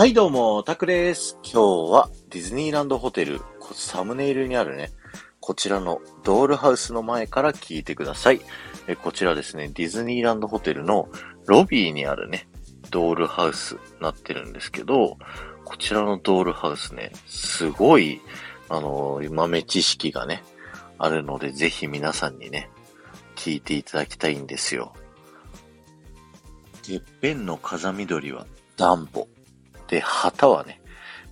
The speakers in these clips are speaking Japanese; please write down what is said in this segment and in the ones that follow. はいどうも、タクです。今日はディズニーランドホテル、サムネイルにあるね、こちらのドールハウスの前から聞いてください。こちらですね、ディズニーランドホテルのロビーにあるね、ドールハウスなってるんですけど、こちらのドールハウスね、すごい豆知識がねあるので、ぜひ皆さんにね聞いていただきたいんですよ。てっぺんの風緑はダンボで、旗はね、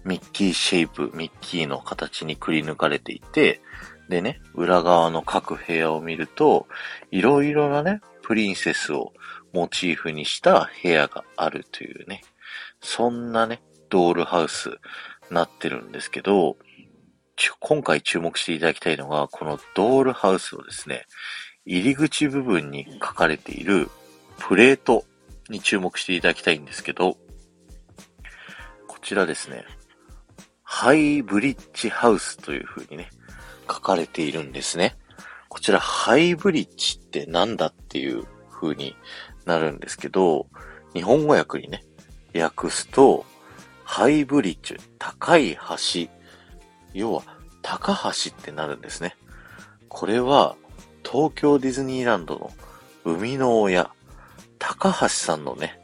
ミッキーシェイプ、ミッキーの形にくり抜かれていて、でね、裏側の各部屋を見ると、いろいろなね、プリンセスをモチーフにした部屋があるというね、そんなね、ドールハウスなってるんですけど、今回注目していただきたいのが、このドールハウスのですね、入り口部分に書かれているプレートに注目していただきたいんですけど、こちらですね、ハイブリッジハウスという風にね書かれているんですね。こちらハイブリッジってなんだっていう風になるんですけど、日本語訳にね訳すと、ハイブリッジ、高い橋、要は高橋ってなるんですね。これは東京ディズニーランドの生みの親、高橋さんのね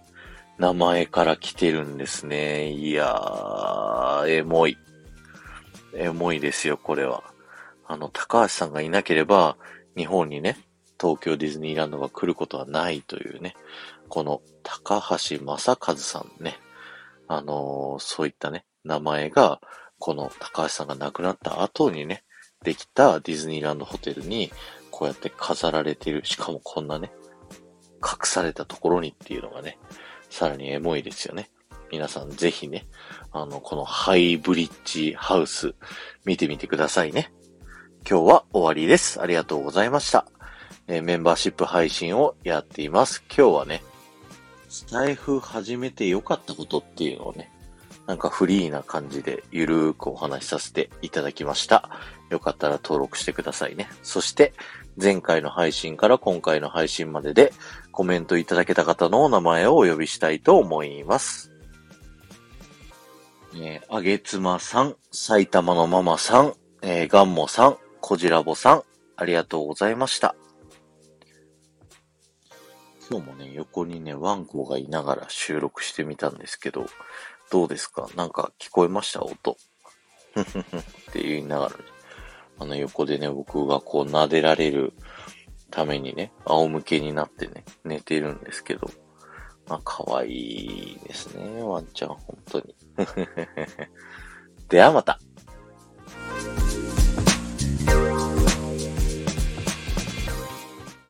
名前から来てるんですね。いやー、エモいですよ、これは。高橋さんがいなければ、日本にね、東京ディズニーランドが来ることはないというね、この高橋正和さんね、そういったね、名前が、この高橋さんが亡くなった後にね、できたディズニーランドホテルに、こうやって飾られている、しかもこんなね、隠されたところにっていうのがね、さらにエモいですよね。皆さんぜひね、このハイブリッジハウス見てみてくださいね。今日は終わりです。ありがとうございました。メンバーシップ配信をやっています。今日はね、スタイフ始めて良かったことっていうのをね、なんかフリーな感じでゆるーくお話しさせていただきました。よかったら登録してくださいね。そして、前回の配信から今回の配信まででコメントいただけた方のお名前をお呼びしたいと思います。あげつまさん、埼玉のママさん、ガンモさん、こじらぼさん、ありがとうございました。今日もね、横にね、ワンコがいながら収録してみたんですけど、どうですか？なんか聞こえました？音。って言いながらね。横でね、僕がこう撫でられるためにね、仰向けになってね、寝てるんですけど、まあ、可愛いですね、ワンちゃん、本当に。ではまた。